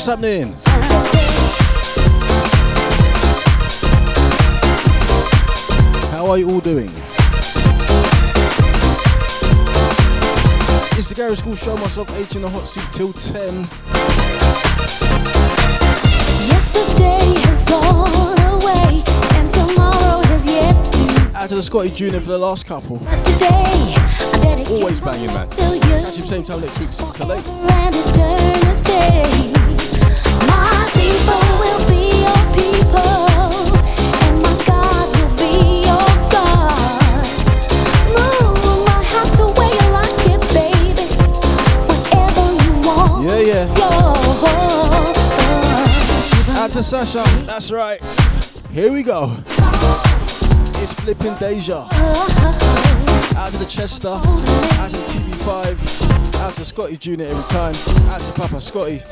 what's happening? How are you all doing? It's the Garage Skool Show, myself H in the hot seat till 10. Yesterday has gone away and tomorrow has yet to. Out to the Scotty Junior for the last couple. But today, I always banging, man. Catch him same time next week, 6 till 8. And eternity. My people will be your people, and my God will be your God. Move my house to where you like it, baby. Whatever you want. Yeah, yeah. Out to Sasha, that's right. Here we go. It's flipping Deja. Out to the Chester, out to the TV5, out to Scotty Junior every time, out to Papa Scotty.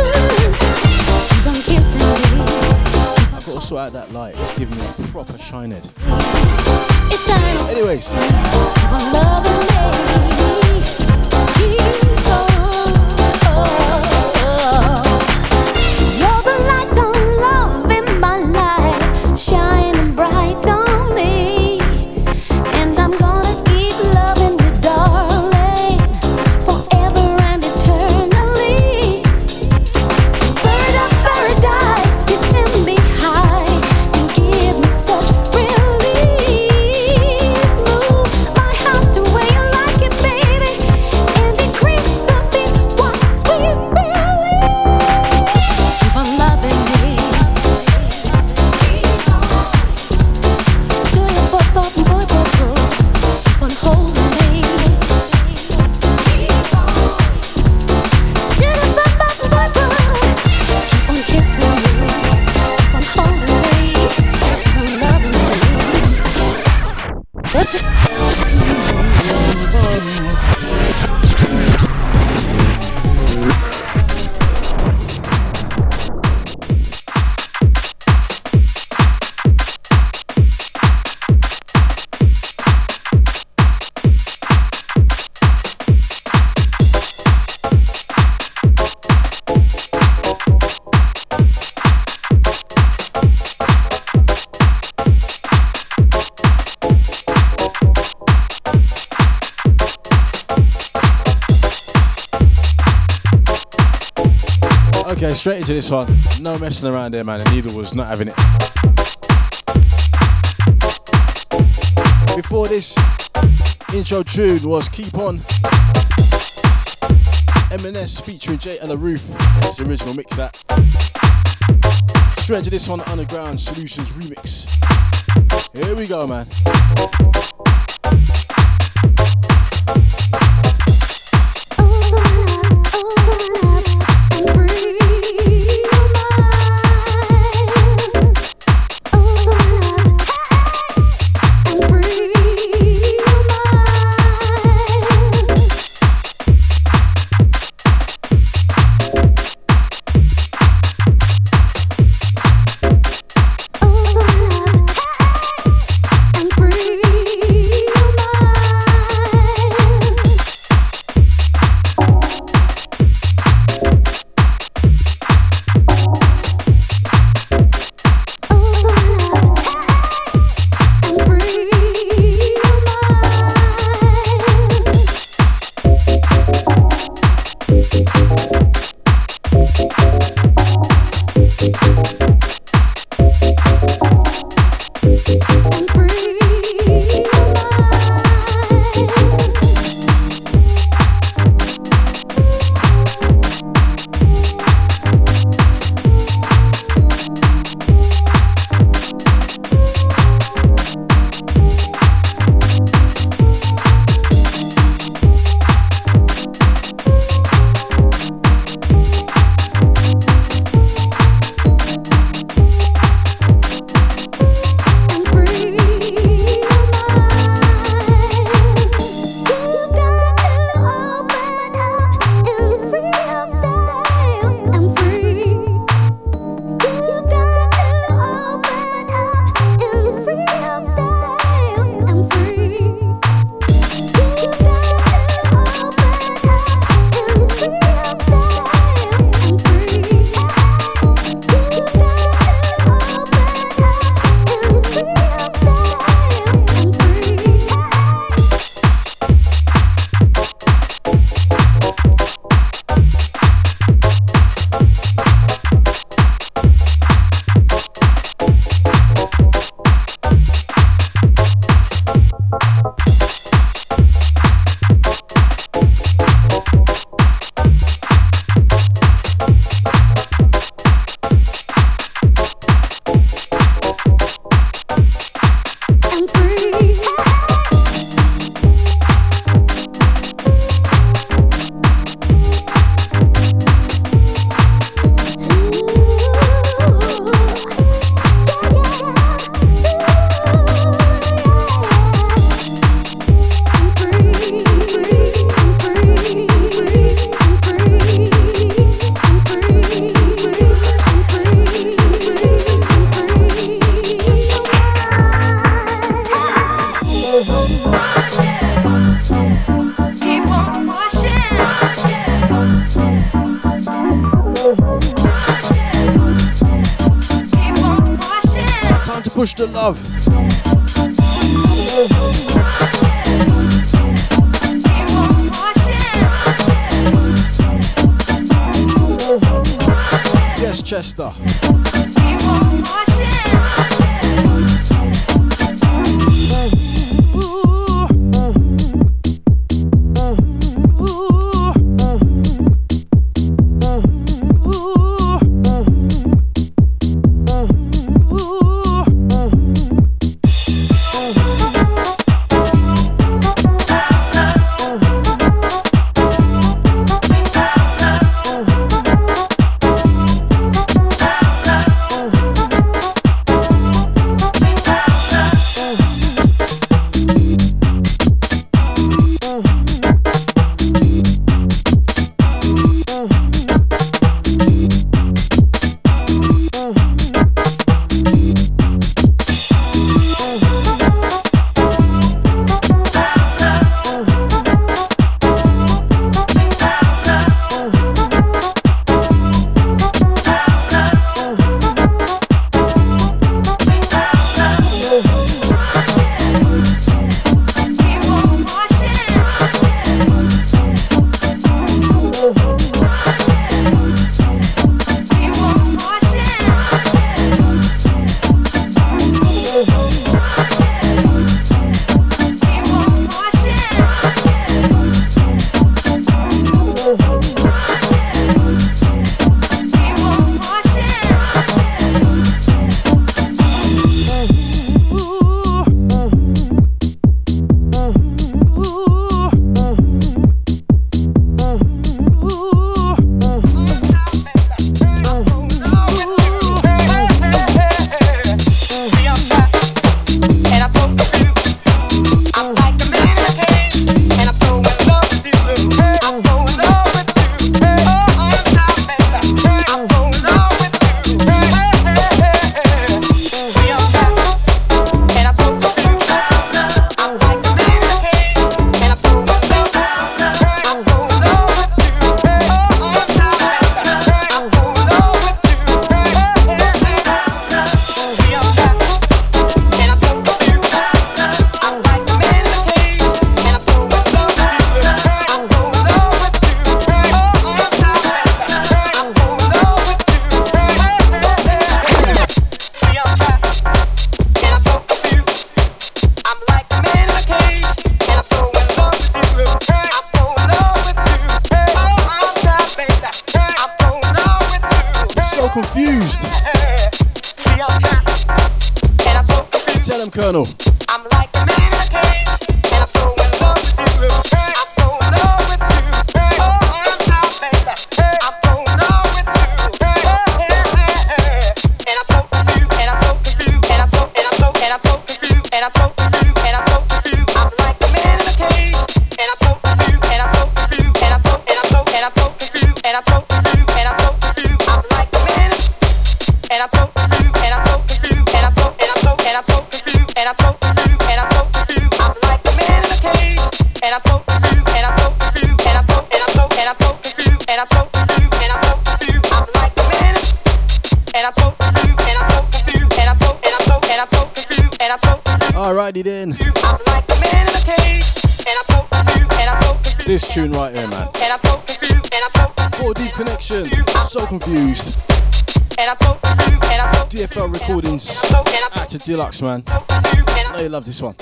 I've got to sort out that light, it's giving me a proper shine head. Anyways. Shining bright on me, and I'm gonna keep loving you, darling, forever and eternally. Bird of paradise, kissing me high, and give me such release. Move my house to where you like it, baby, and increase the beat once we really keep on loving me. Straight into this one, no messing around there, man, and neither was not having it. Before this, intro tune was Keep On, M&S featuring Jay and the Roof, that's the original mix that. Straight into this one, Underground Solutions remix. Here we go, man. Free. Push the love. Yes, Chester. Deluxe, man. I know you love this one.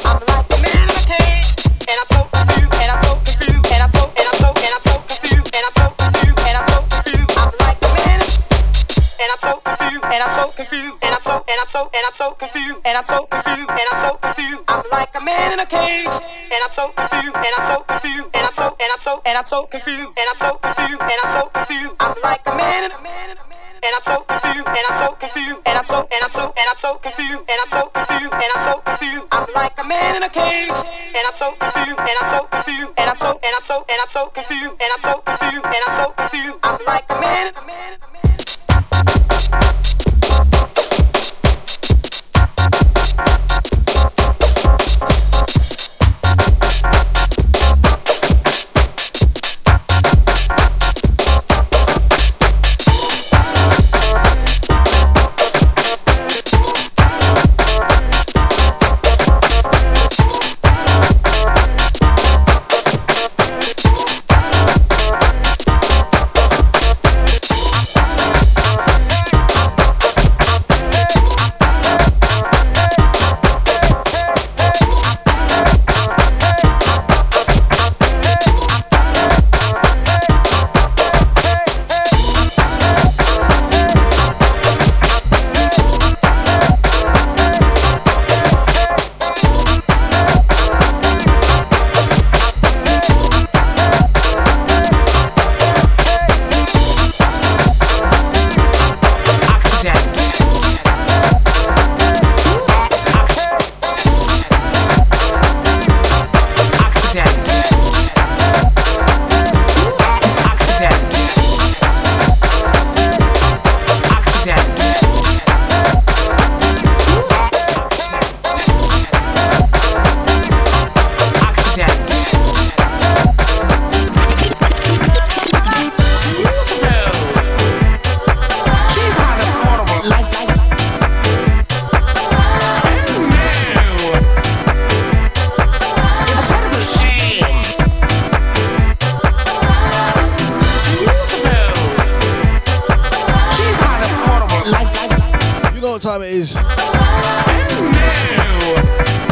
what time it is.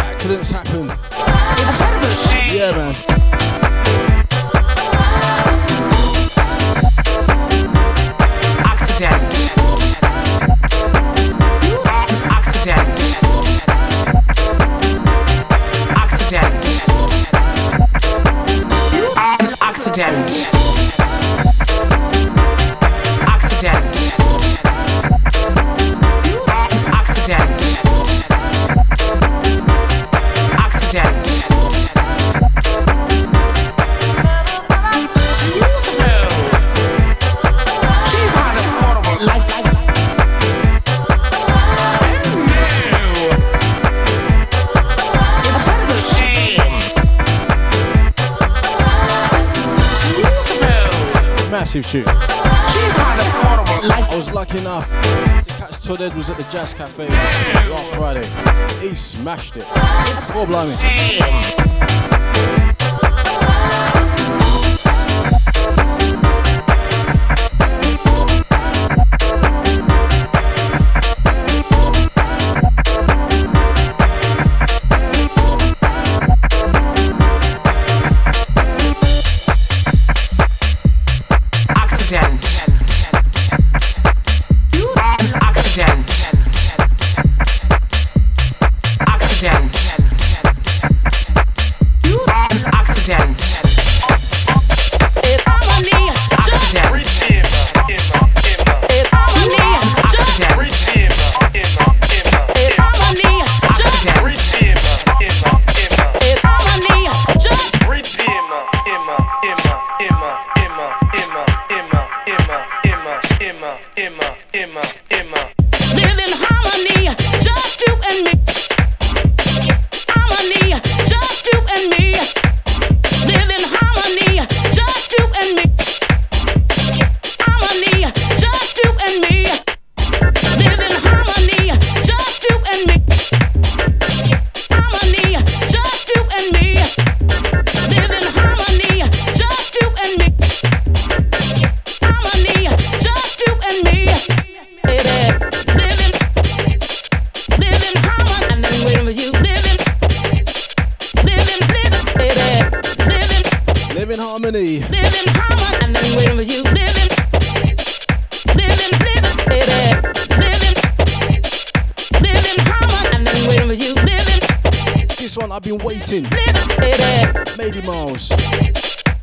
Accidents happen. Yeah, man. Tune. I was lucky enough to catch Todd Edwards at the Jazz Cafe last Friday. He smashed it. Oh, blimey.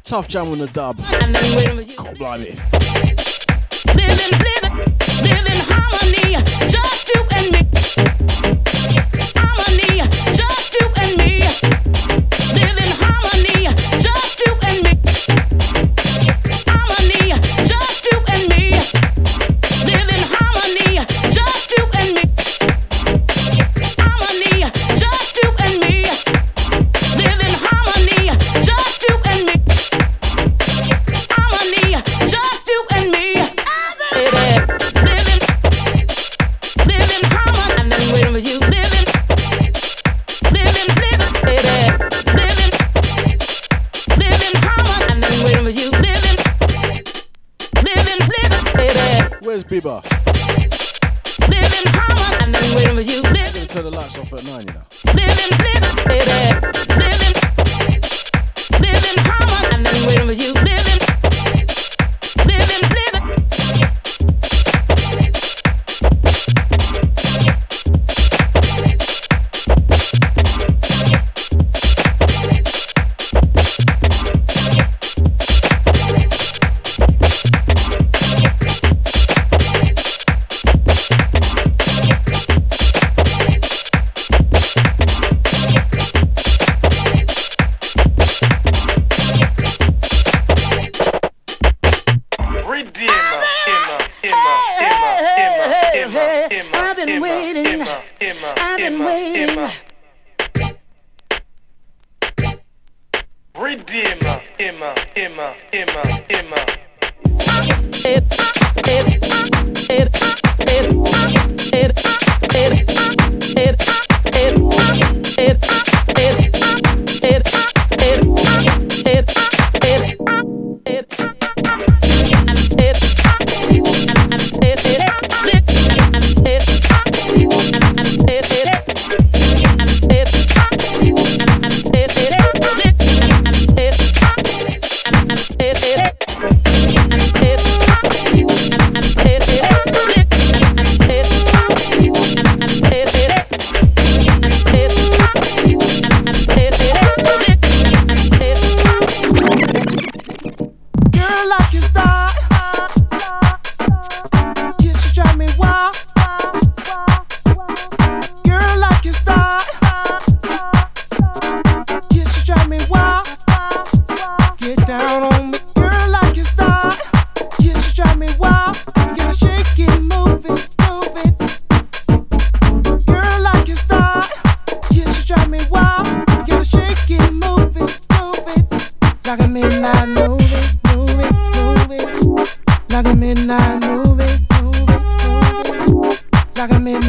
Tough jam on the dub. God blimey.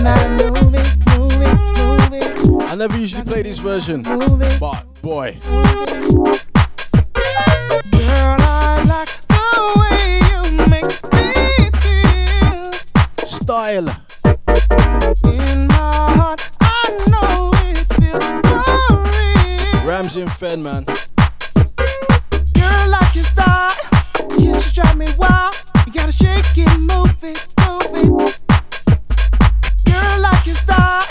I never usually play this version, but boy. Style. Rams in Fed, man. Girl, like your style, you just drive me wild. You gotta shake it, move it, move it. Girl, like your style,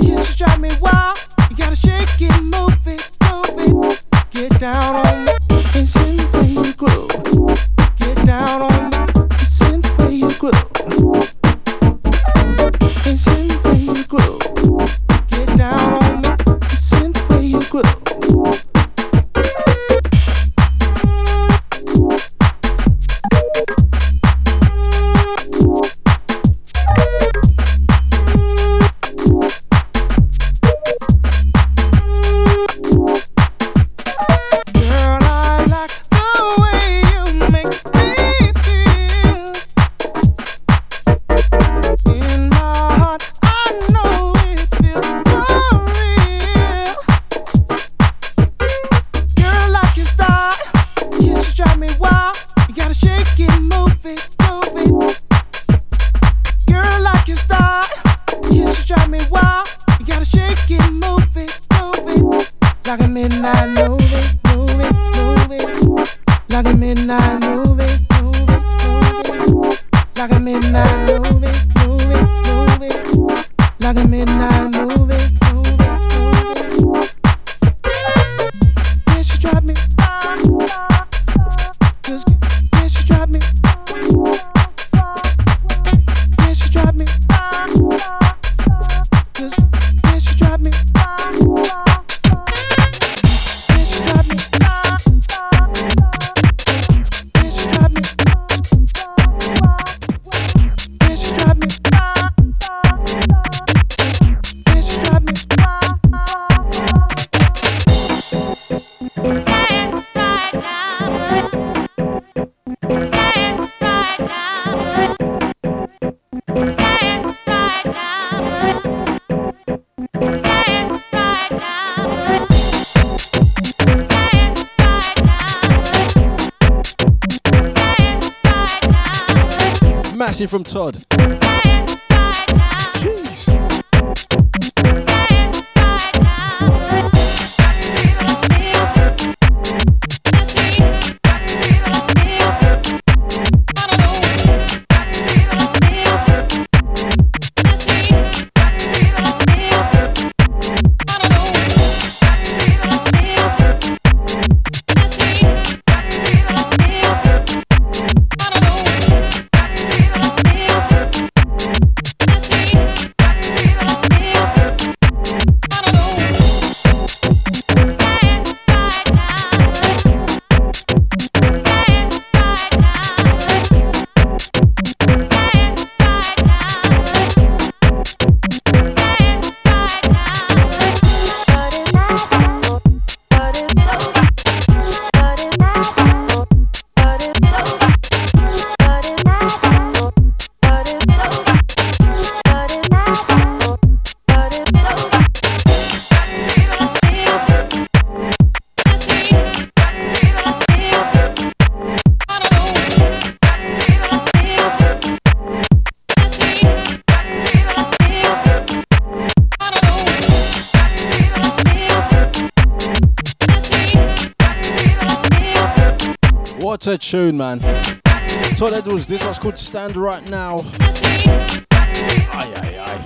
you just drive me wild. You gotta shake it, move it, move it. Get down on me, it's in the way you groove. Get down on me, it's in the way you groove. It's in the way you groove. Get down on me, it's in the way you groove. From Todd. Jeez. What a tune, man. Todd Edwards, this one's called Stand Right Now. Aye, aye, aye.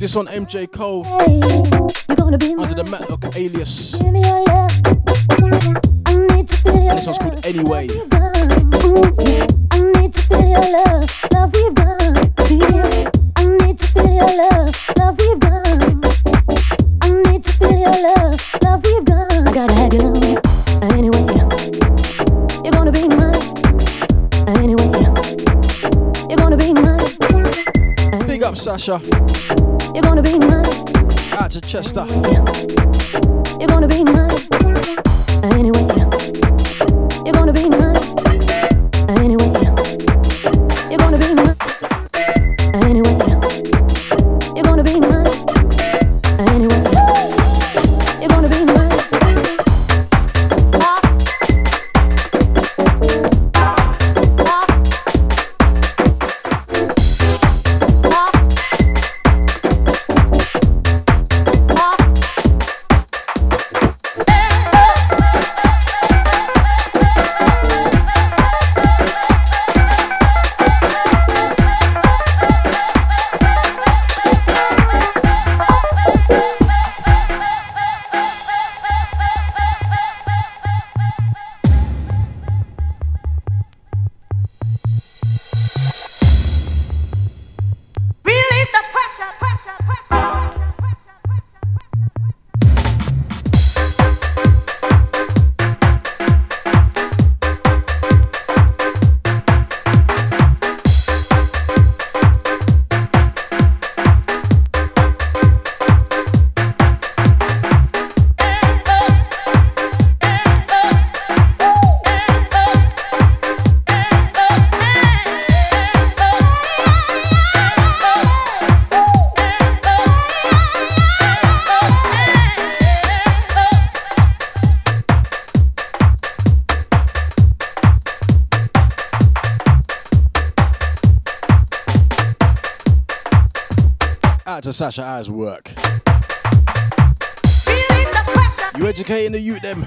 This one, MJ Cole, under the Matlock alias. And this one's called Anyway. Big up, Sasha. You're gonna be mine. Out to Chester. You're gonna be mine. Anyway. You're gonna be mine. Anyway. You're gonna be mine. Anyway. You're gonna be mine. Anyway. You're gonna be mine. Sasha has work. You educating the youth them.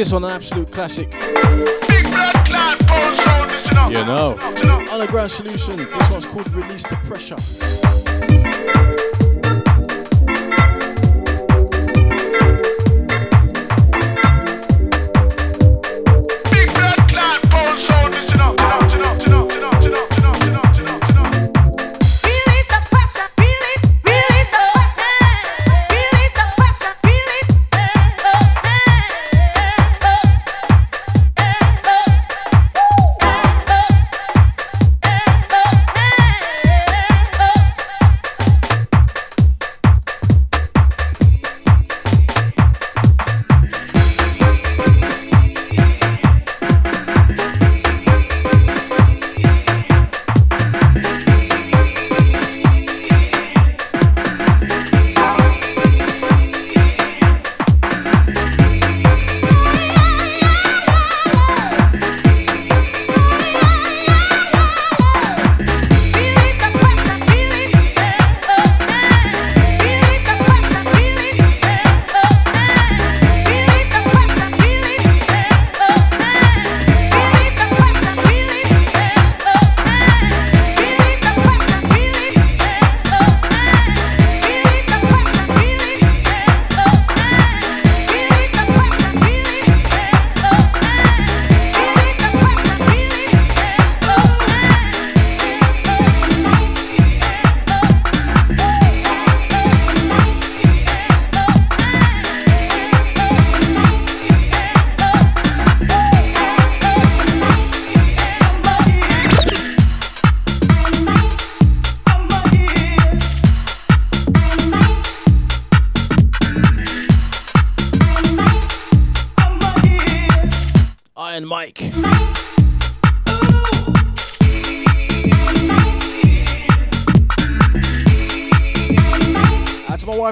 This one, an absolute classic. Big blood clot, cold shoulders, you know. Underground Solution. This one's called Release the Pressure.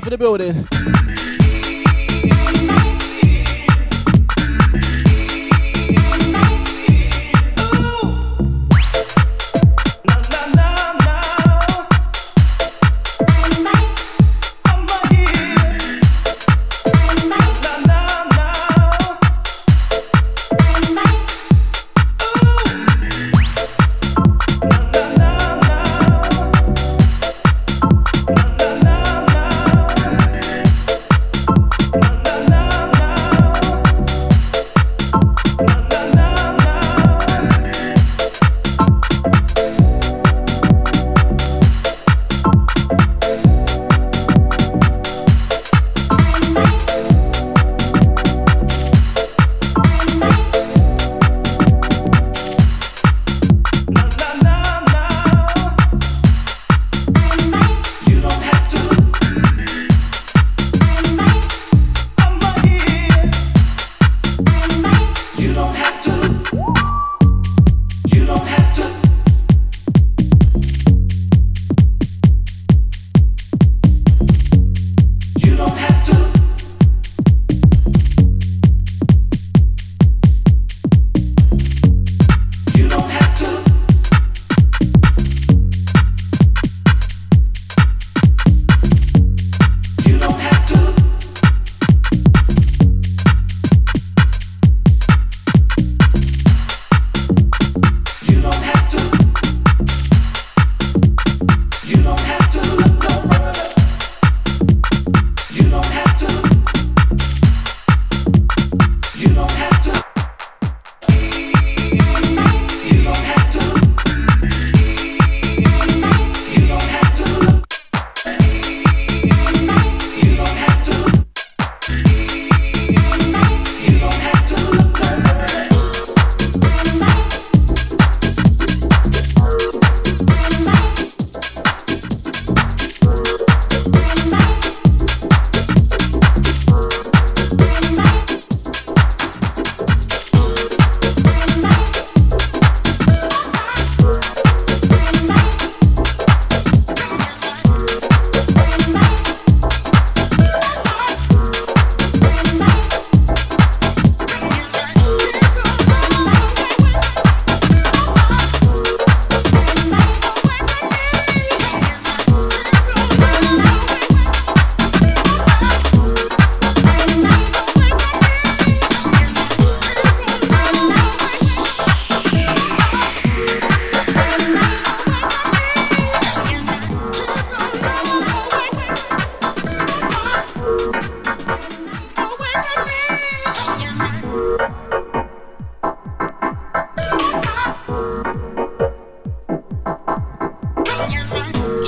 For the building.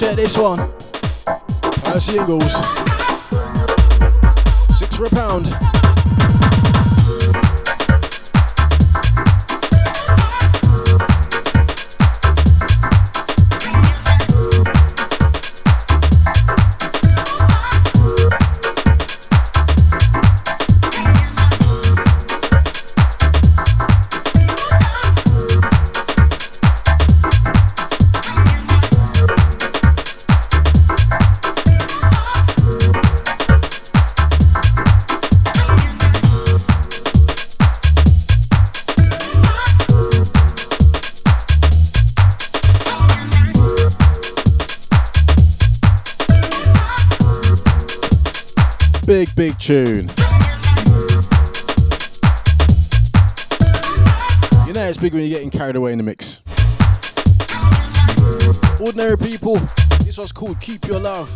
Check this one. That's the Ingles. £6 for £1. Big tune. You know it's big when you're getting carried away in the mix. Ordinary People, this one's called Keep Your Love.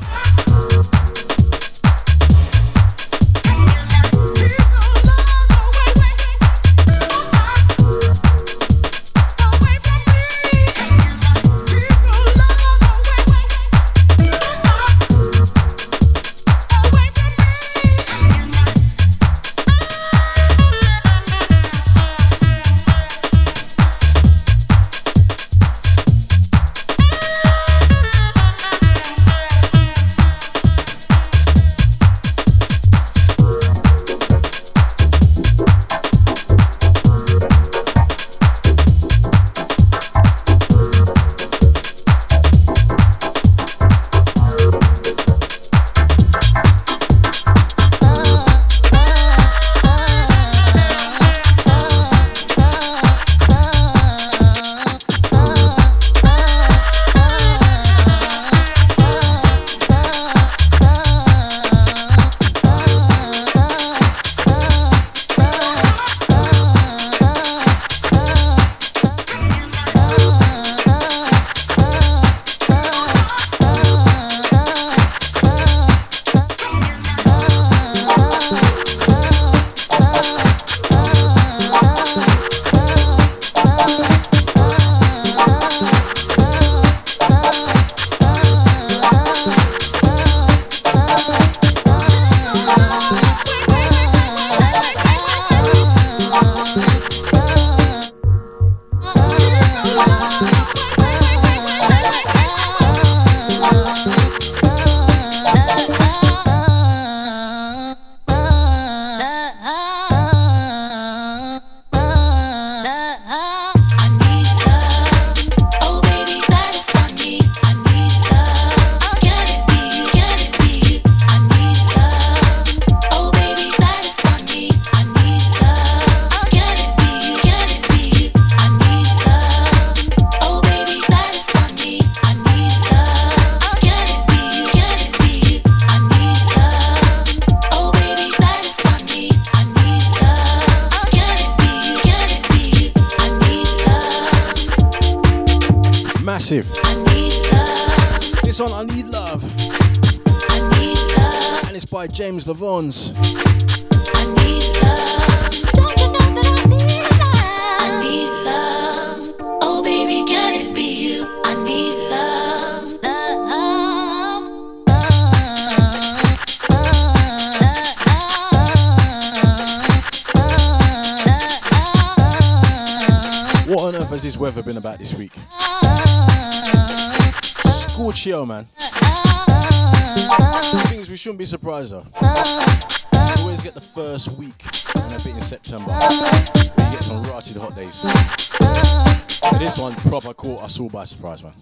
Man. Things we shouldn't be surprised of. We always get the first week and a bit in September. We get some rotted hot days. But this one proper caught us all by surprise, man.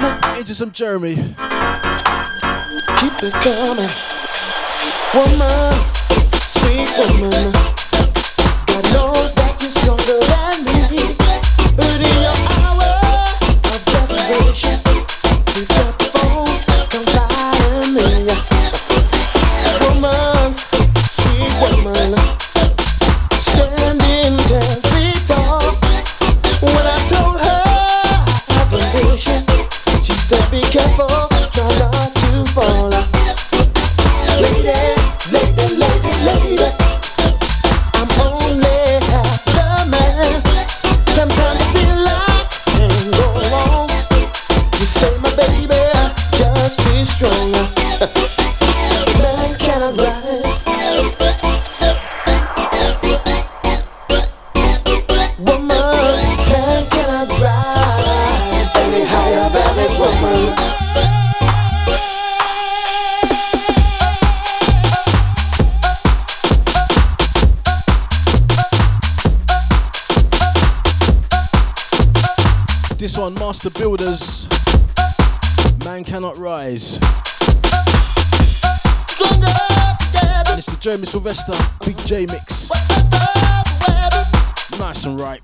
coming. Into some Jeremy. Keep it coming. Woman, sweet woman. God knows that you're stronger than me. But in your hour of desperation, you got the phone, come find me. Woman, sweet woman. Stand in ten feet tall. When I told her I have a vision, she said be careful, try not to fall out. This one, Master Builders, Man Cannot Rise. And it's the Jeremy Sylvester Big J mix. Nice and ripe.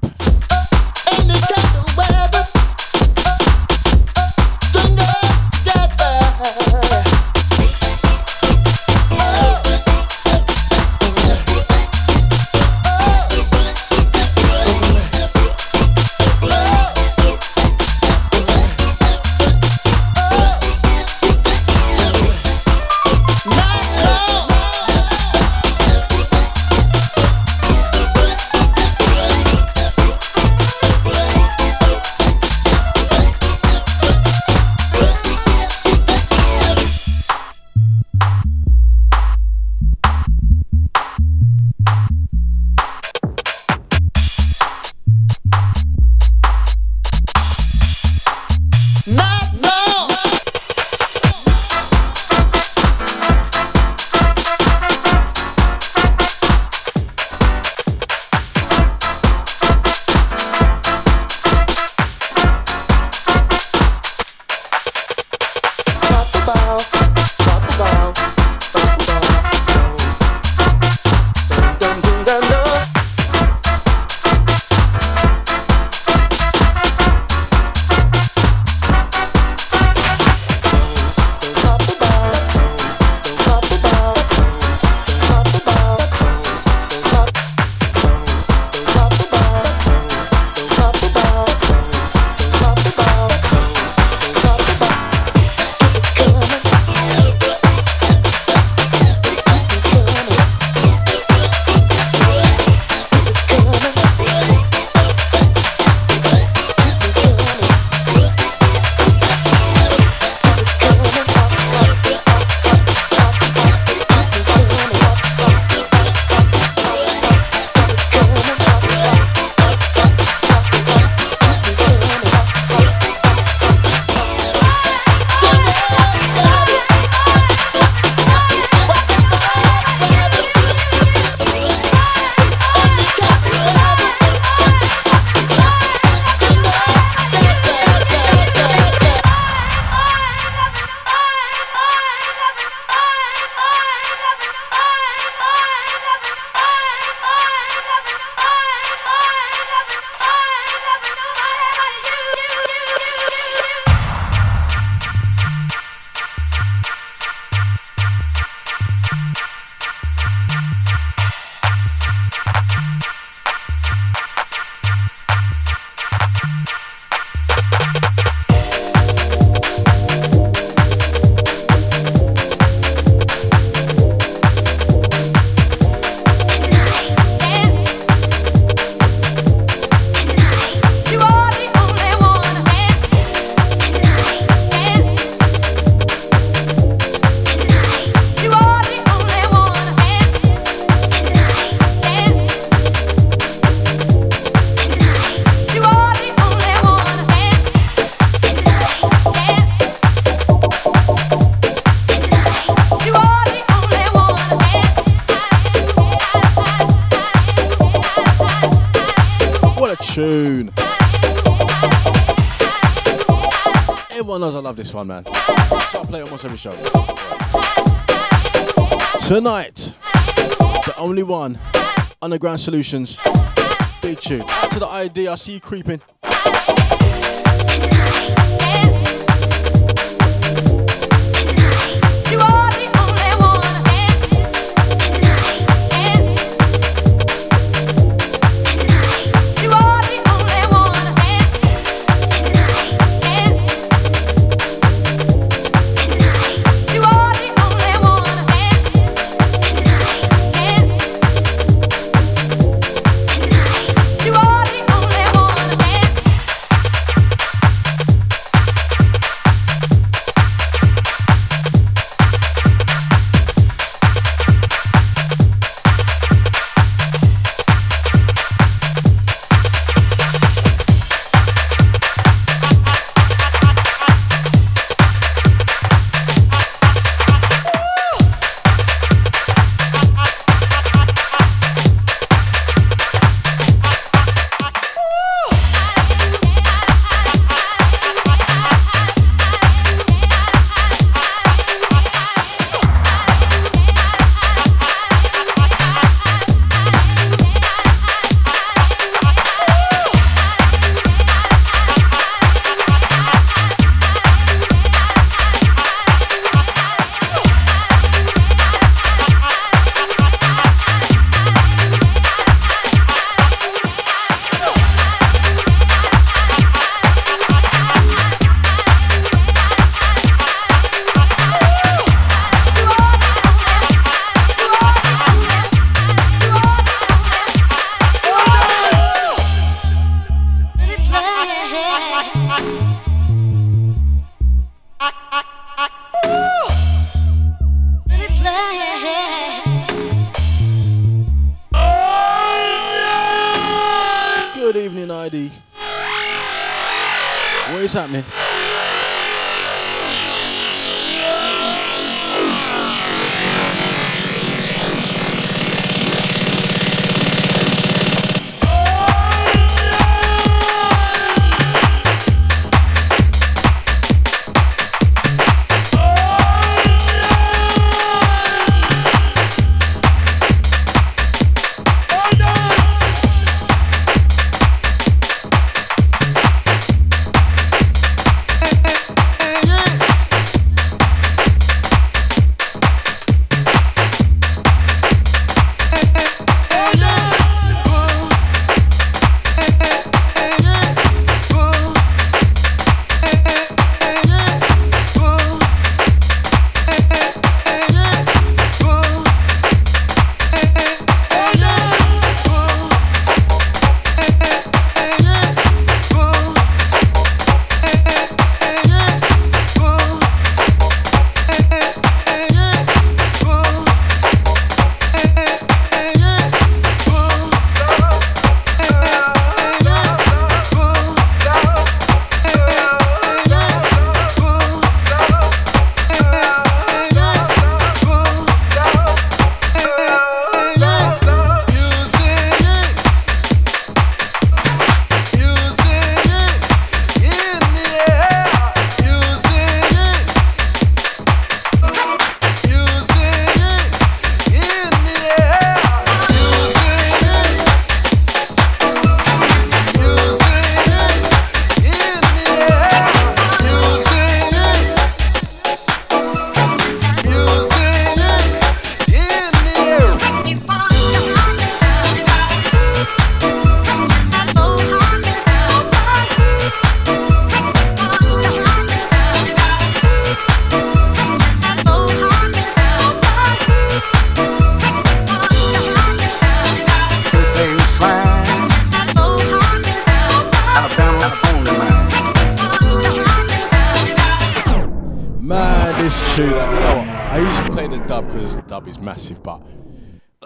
Someone knows I love this one, man. So I play it almost every show. Tonight, the only one, Underground Solutions. Big tune. Out to the ID, I see you creeping.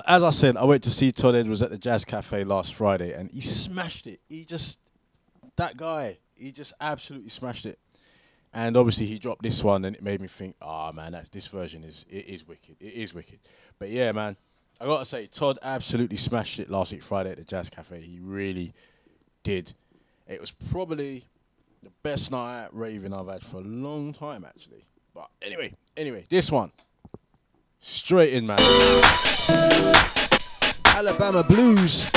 As I said, I went to see Todd Edwards at the Jazz Cafe last Friday, and he smashed it. That guy absolutely smashed it. And obviously he dropped this one, and it made me think, man, this version is wicked. It is wicked. But yeah, man, I gotta say, Todd absolutely smashed it last week Friday at the Jazz Cafe. He really did. It was probably The best night out raving I've had for a long time, actually. But anyway, this one. Straight in, man. Alabama Blues.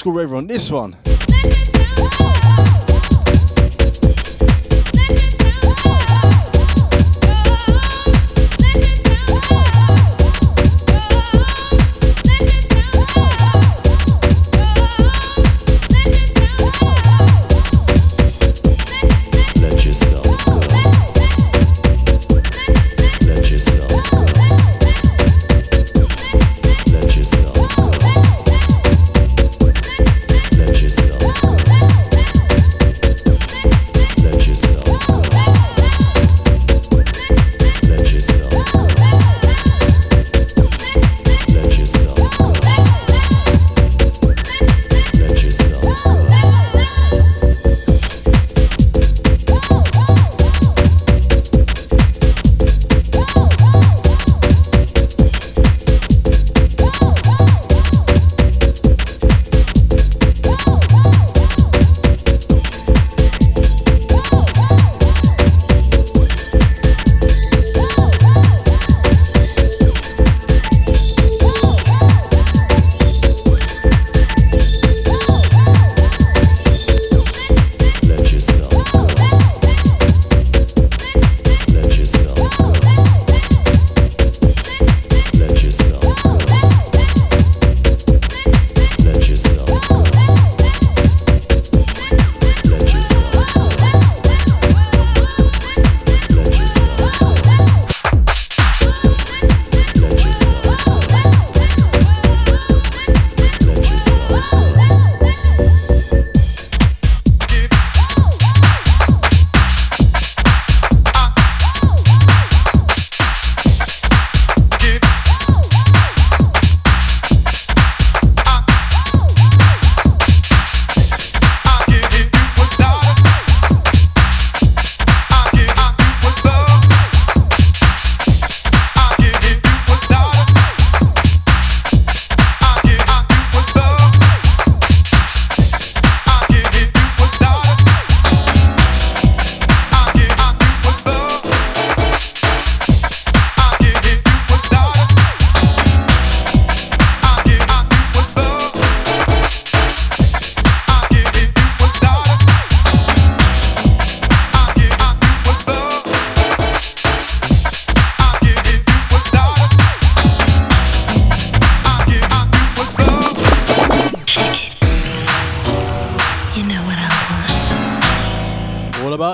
Skool Raver on this one.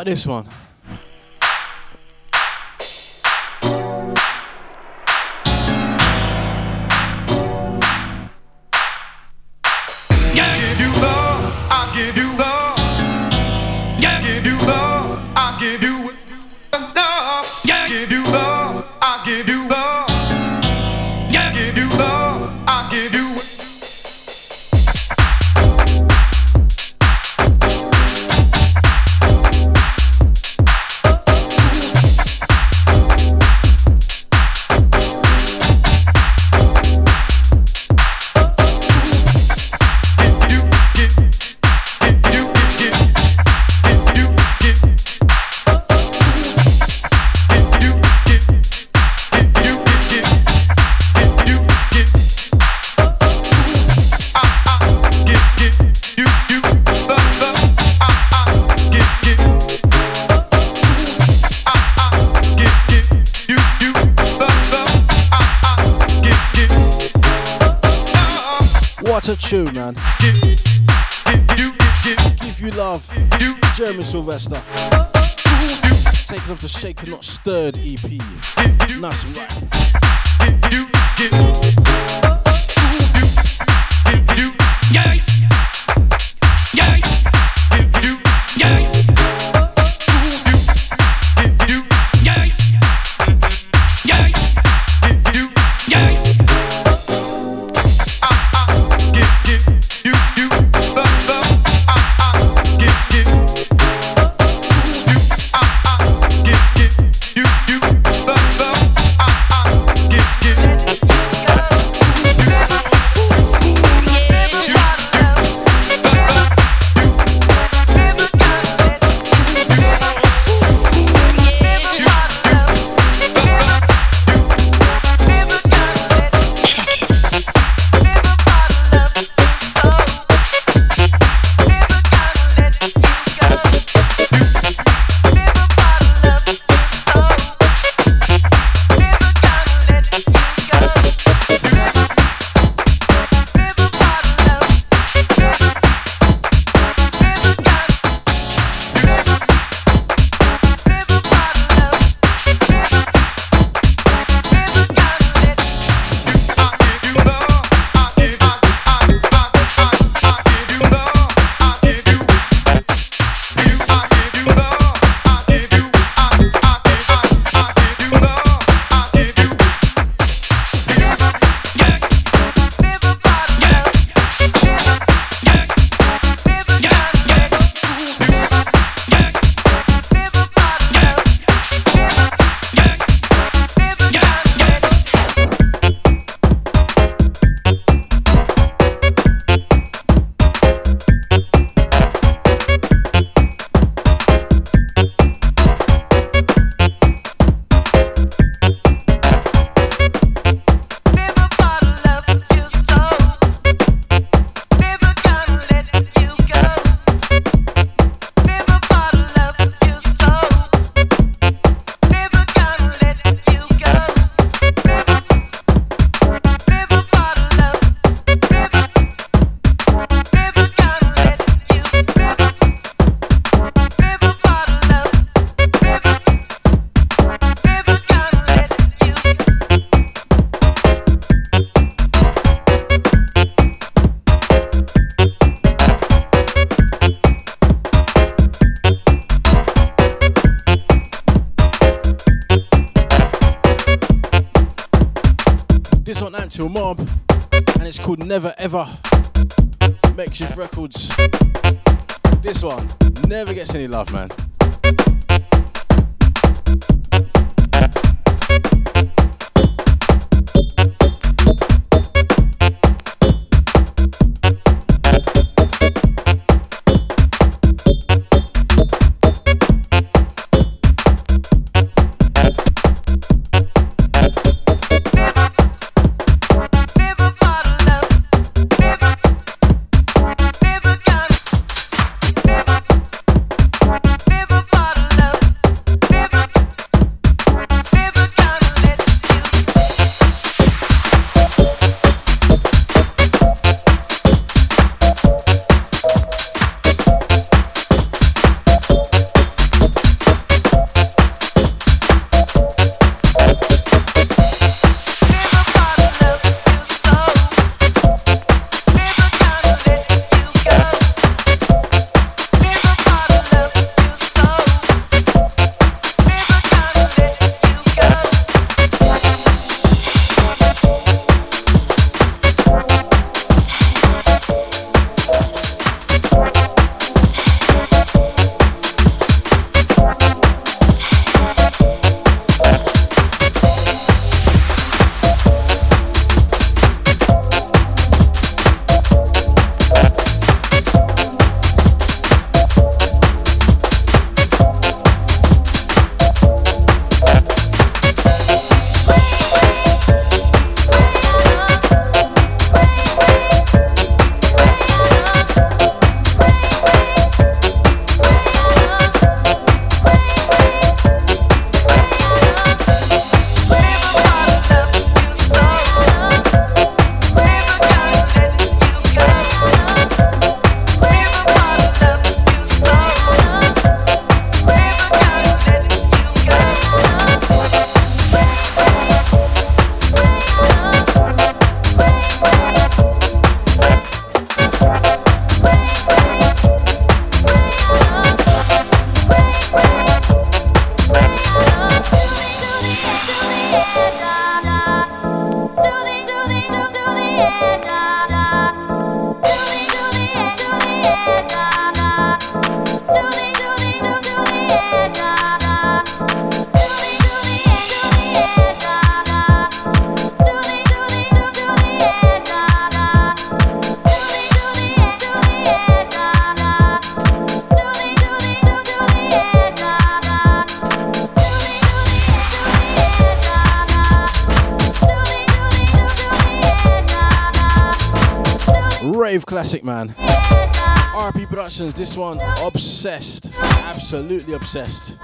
This one. Tune, man. Give you love, Jeremy Sylvester. Taking off the Shaken Not Stirred EP. Nice and Mantle Mob, and it's called Never Ever. Makeshift Records. This one never gets any love, man. Classic, man. RP Productions, this one, obsessed, absolutely obsessed.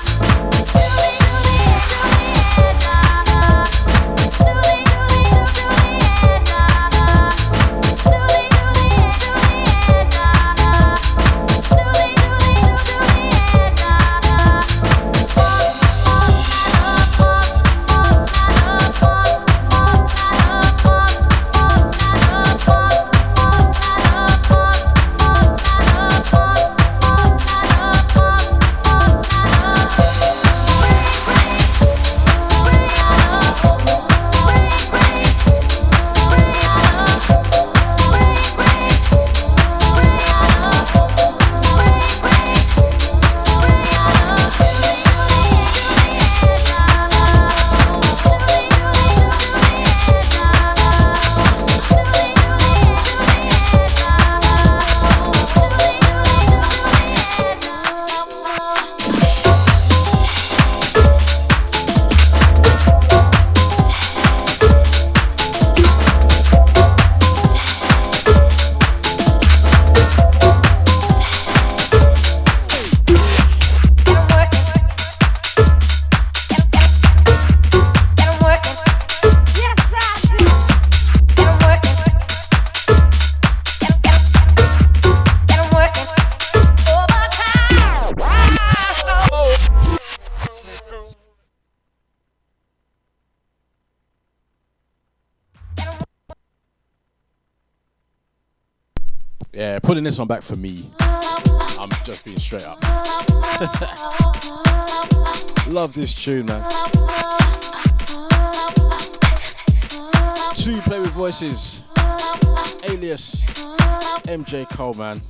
Pulling this one back for me. I'm just being straight up. Love this tune, man. 2 Play With Voices, alias MJ Cole, man.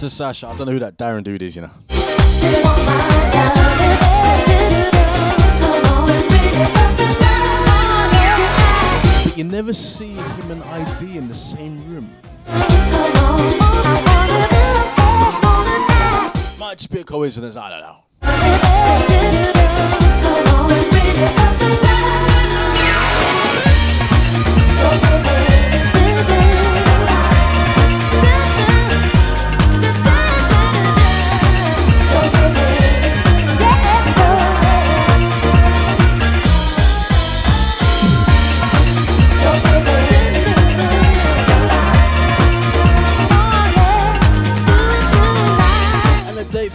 to Sasha. I don't know who that Darren dude is, you know. But you never see him and ID in the same room. Might just be a coincidence, I don't know.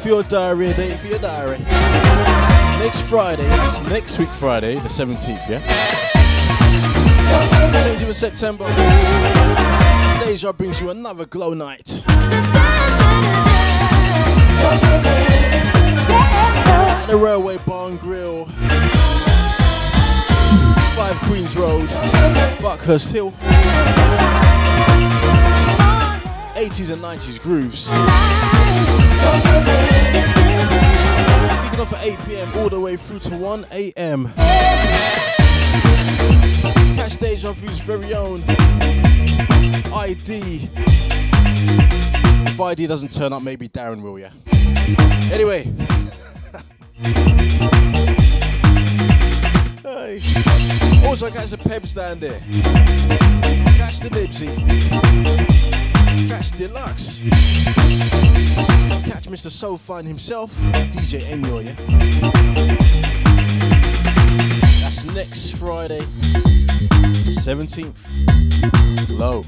For your diary, a date for your diary. Next Friday, it's next week Friday, the 17th, yeah? 17th of September, Deja brings you another glow night. At the Railway Barn Grill, 5 Queens Road, Buckhurst Hill. 80s and 90s grooves. Kicking off at 8 PM all the way through to 1 AM. Catch Deja Vu's very own ID. If ID doesn't turn up, maybe Darren will, yeah? Anyway. Hey. Also catch the Pebs down there. Catch the Nibsy. Catch Deluxe. Catch Mr. Soul Fine himself, DJ Enjoye. That's next Friday, 17th. Low.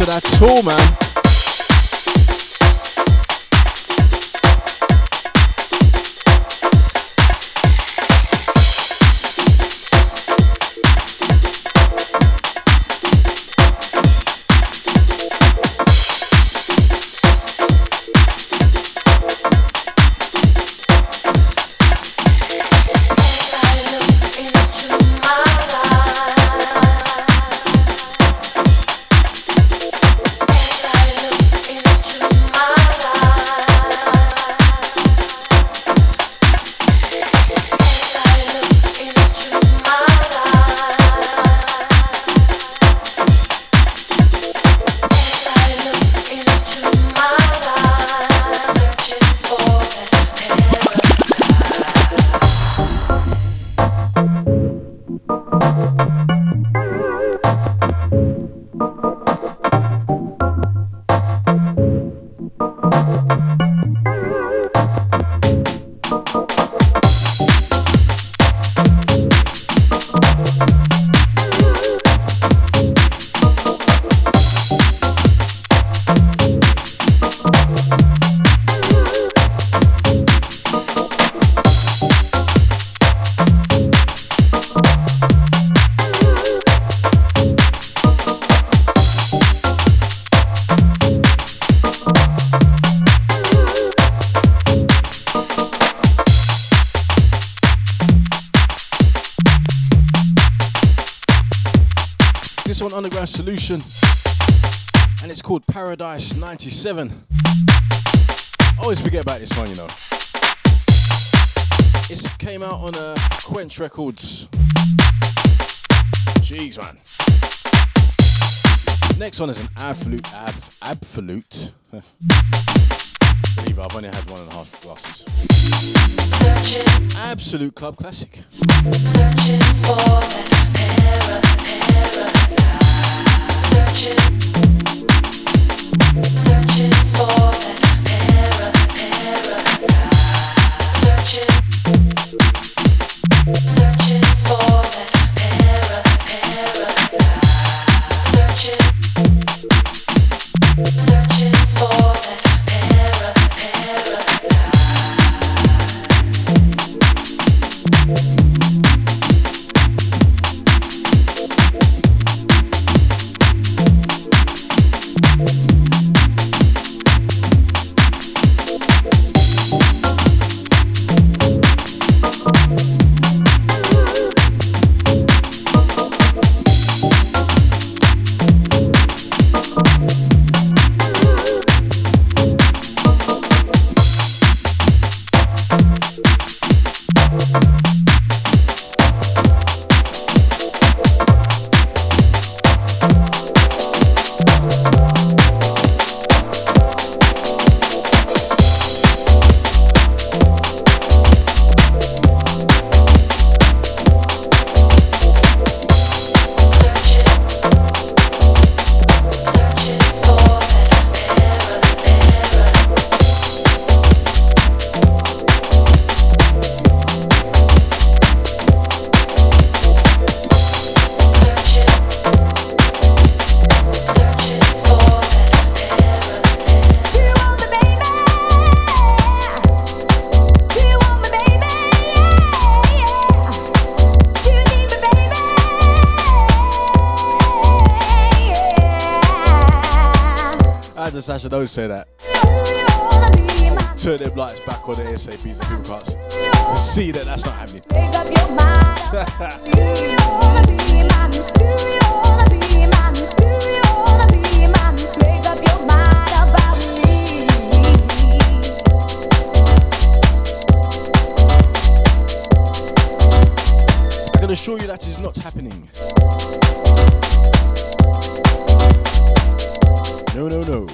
That's all, man. Underground Solution, and it's called Paradise 97. Always forget about this one, you know. It came out on Quench Records. Jeez, man. Next one is an absolute Leave it, I've only had 1.5 glasses. Searching. Absolute club classic. Searching for an era. Searching for don't say that. Turn them lights back on the ASAPs and people can't see that that's not happening. I can assure you that is not happening. No, no, no.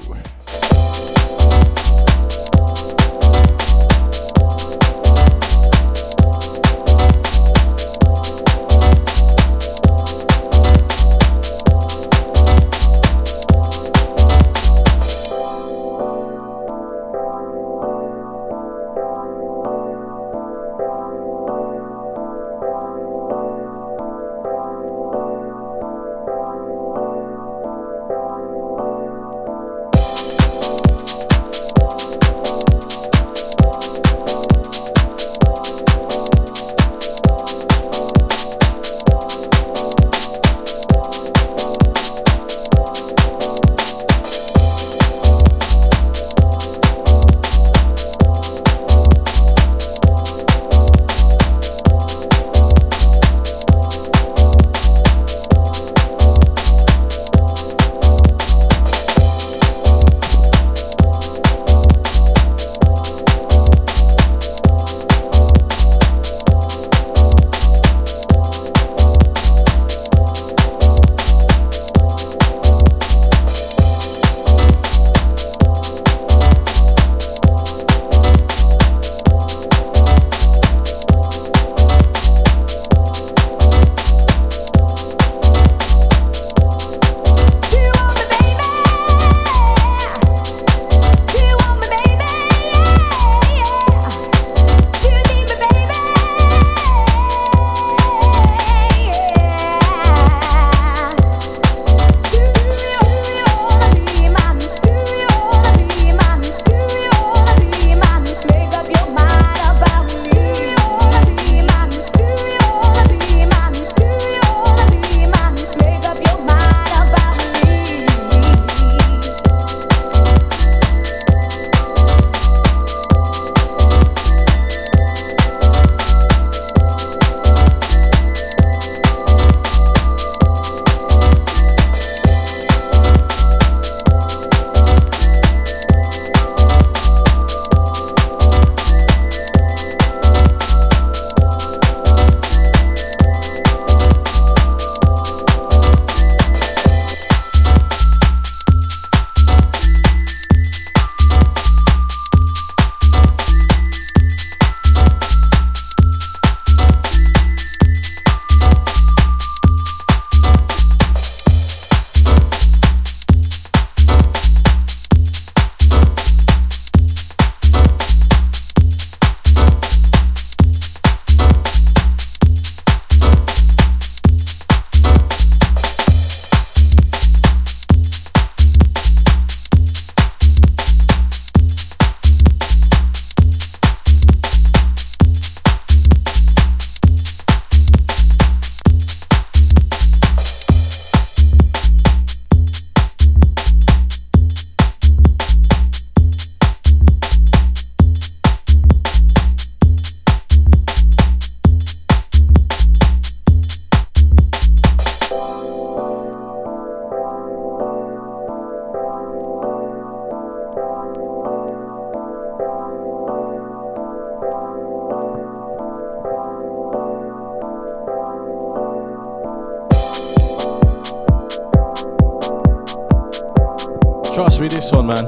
Trust me, this one, man.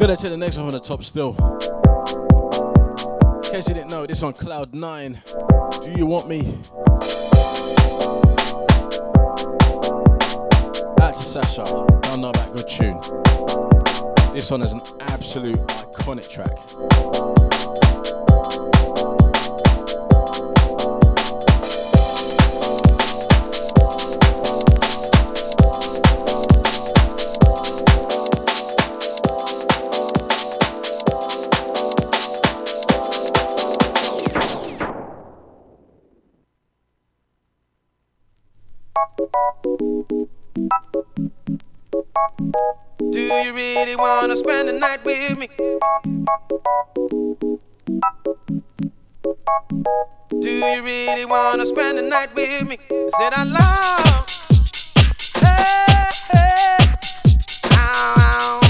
Gonna take the next one from the top still. In case you didn't know, this on Cloud Nine. Do you want me? Out to Sasha. Don't know about good tune. This one is an absolute iconic track. Do you really wanna spend the night with me? Do you really wanna spend the night with me? I said I love. Hey, hey. Ow, ow.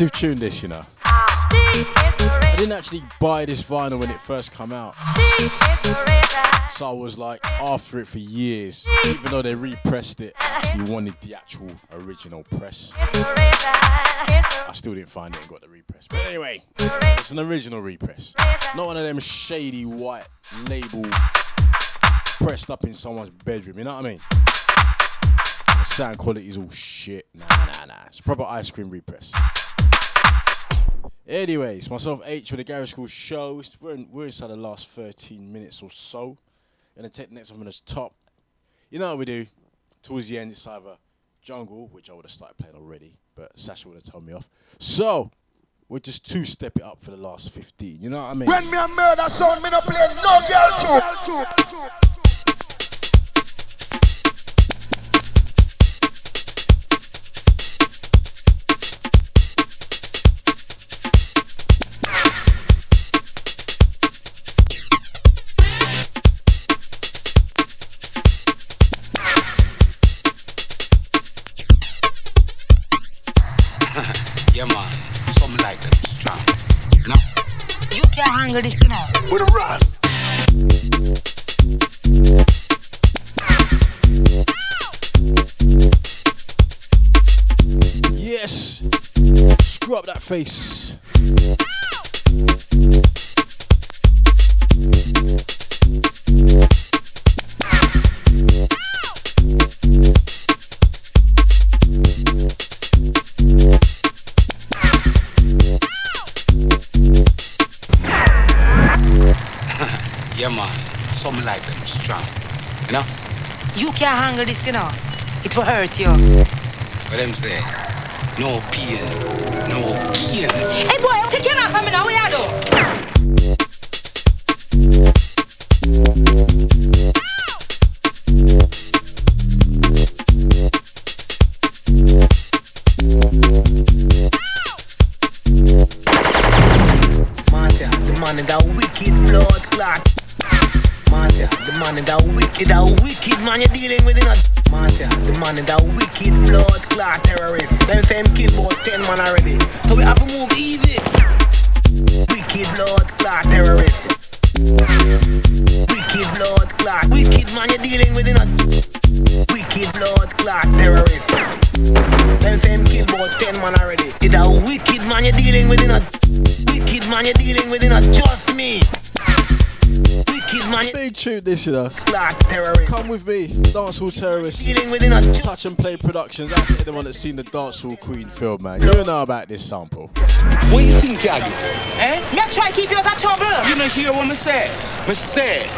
massive tune this, you know. I didn't actually buy this vinyl when it first came out. So I was like after it for years, even though they repressed it. You wanted the actual original press. I still didn't find it and got the repress. But anyway, it's an original repress. Not one of them shady white label pressed up in someone's bedroom, you know what I mean? The sound quality is all shit. Nah. It's proper ice cream repress. Anyways, myself H for the Garage Skool show. We're inside the last 13 minutes or so. Gonna take the next one from the top. You know what we do. Towards the end, it's either jungle, which I would have started playing already, but Sasha would have told me off. So we'll just two-step it up for the last 15. You know what I mean? When me a murder sound, me no play no girl tune. With a rust. Yes. Screw up that face. Some like them strong, you know? You can't handle this, you know. It will hurt you. What them say? No pain, no gain. Hey boy, I'm taking off from me now, we are though. Martha, the man in that wicked blood clot. Martha, the man in that wicked man you're dealing with, you know. Martha, the man in that wicked blood clot terrorist. Them say him killed about 10 man already, so we have to move easy. Wicked blood clot terrorist. Wicked blood clot, wicked man you're dealing with, you know. Wicked blood clot terrorist. Them say him killed about 10 man already. It's a wicked man you're dealing with, you know. Wicked man you're dealing with, you know. Just me. Big tune this, you know. Come with me, Dancehall Terrorists. Touch and Play Productions. That's the one that's seen the Dancehall Queen film, man. You don't know about this sample. What you think, Gaggy? Eh? Me try keep you out of trouble. You don't hear what me say? Me say,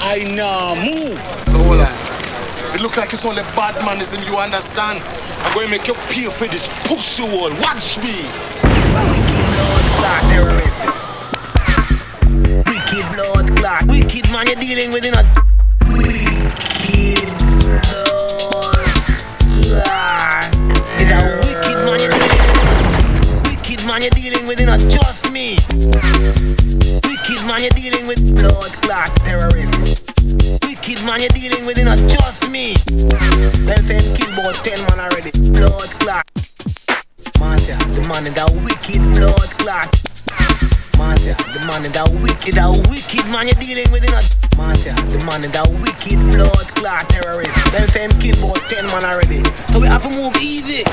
I now move. So hold on. It look like it's only bad manism, you understand? I'm going to make you pay for this pussy wall. Watch me. Wicked Lord Black Terrorists. Wicked blood clot, wicked man you're dealing with, you know. Wicked blood clot. It's a wicked man you're dealing with. Wicked man you're dealing with, you know. Just me. Wicked man you're dealing with. Blood clot terrorist. Wicked man you're dealing with, you know. Just me. Them saying kill about 10 man already. Blood clot. Martha, the man in that wicked blood clot. Martha, the man in that wicked man you're dealing with, you know. Martha, the man in that wicked blood clot terrorist. Them say him killed about 10 man already, so we have to move easy.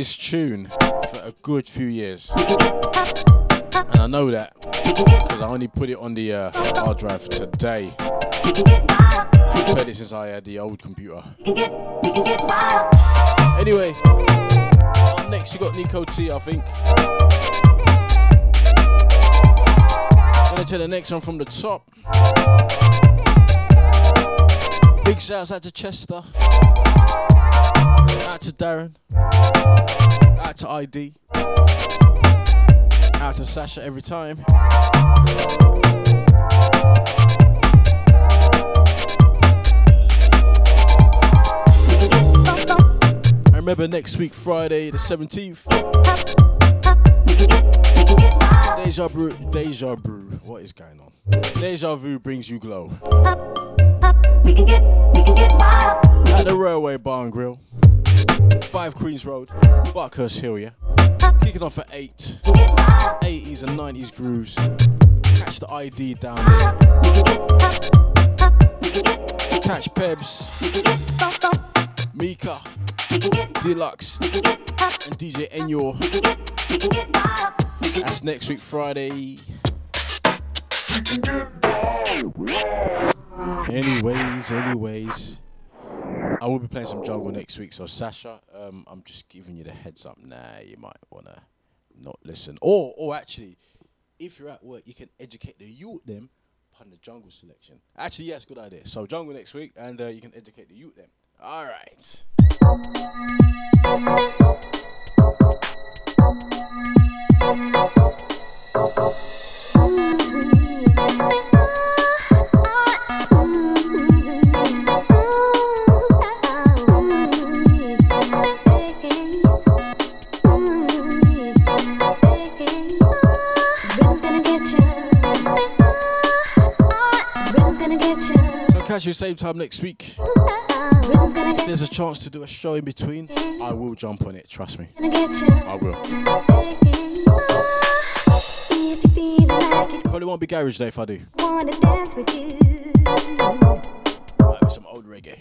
this tune for a good few years. And I know that because I only put it on the hard drive today. I've played it since I had the old computer. Anyway, up next you got Nico T, I think. Gonna take the next one from the top. Big shouts out to Chester. Out to Darren. Out to ID. Out to Sasha every time. Remember next week, Friday the 17th. Deja Brew. What is going on? Deja Vu brings you glow. At the Railway Barn Grill, 5 Queens Road, Buckhurst Hill, yeah? Kicking off at 8. 80s and 90s grooves. Catch the ID down there. Catch Pebs. Mika. Deluxe and DJ Enjoye. That's next week, Friday. Anyways, I will be playing some jungle next week. So Sasha, I'm just giving you the heads up now. You might wanna not listen, or actually, if you're at work, you can educate the youth them upon the jungle selection. Actually, yes, good idea. So jungle next week, and you can educate the youth them. All right. So catch you same time next week. If there's a chance to do a show in between, I will jump on it, trust me. I will. Probably won't be garage day if I do. Might be some old reggae.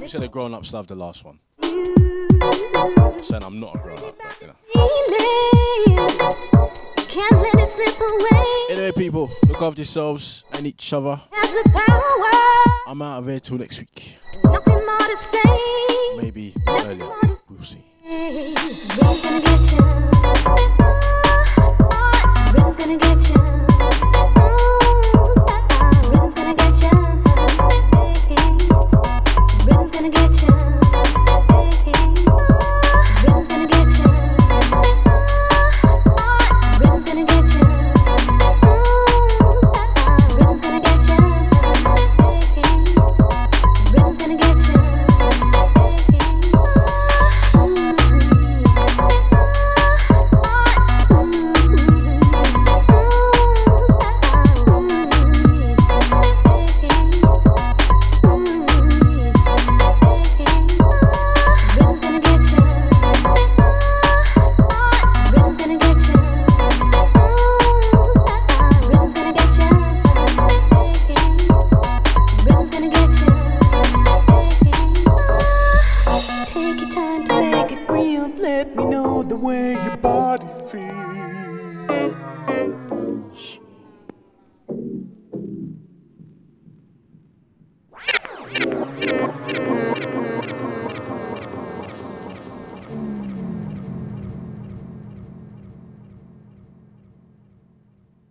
You said the grown-ups love the last one. Saying I'm not a grown-up, but you know. Can't let it slip away. Anyway, people, look after yourselves and each other. I'm out of here till next week. Nothing more to say. Maybe earlier. We'll see. Rhythm's gonna get you. Rhythm's gonna get you. Rhythm's gonna get you. Rhythm's gonna get you. Rhythm's gonna get you. Rhythm's gonna get you. It's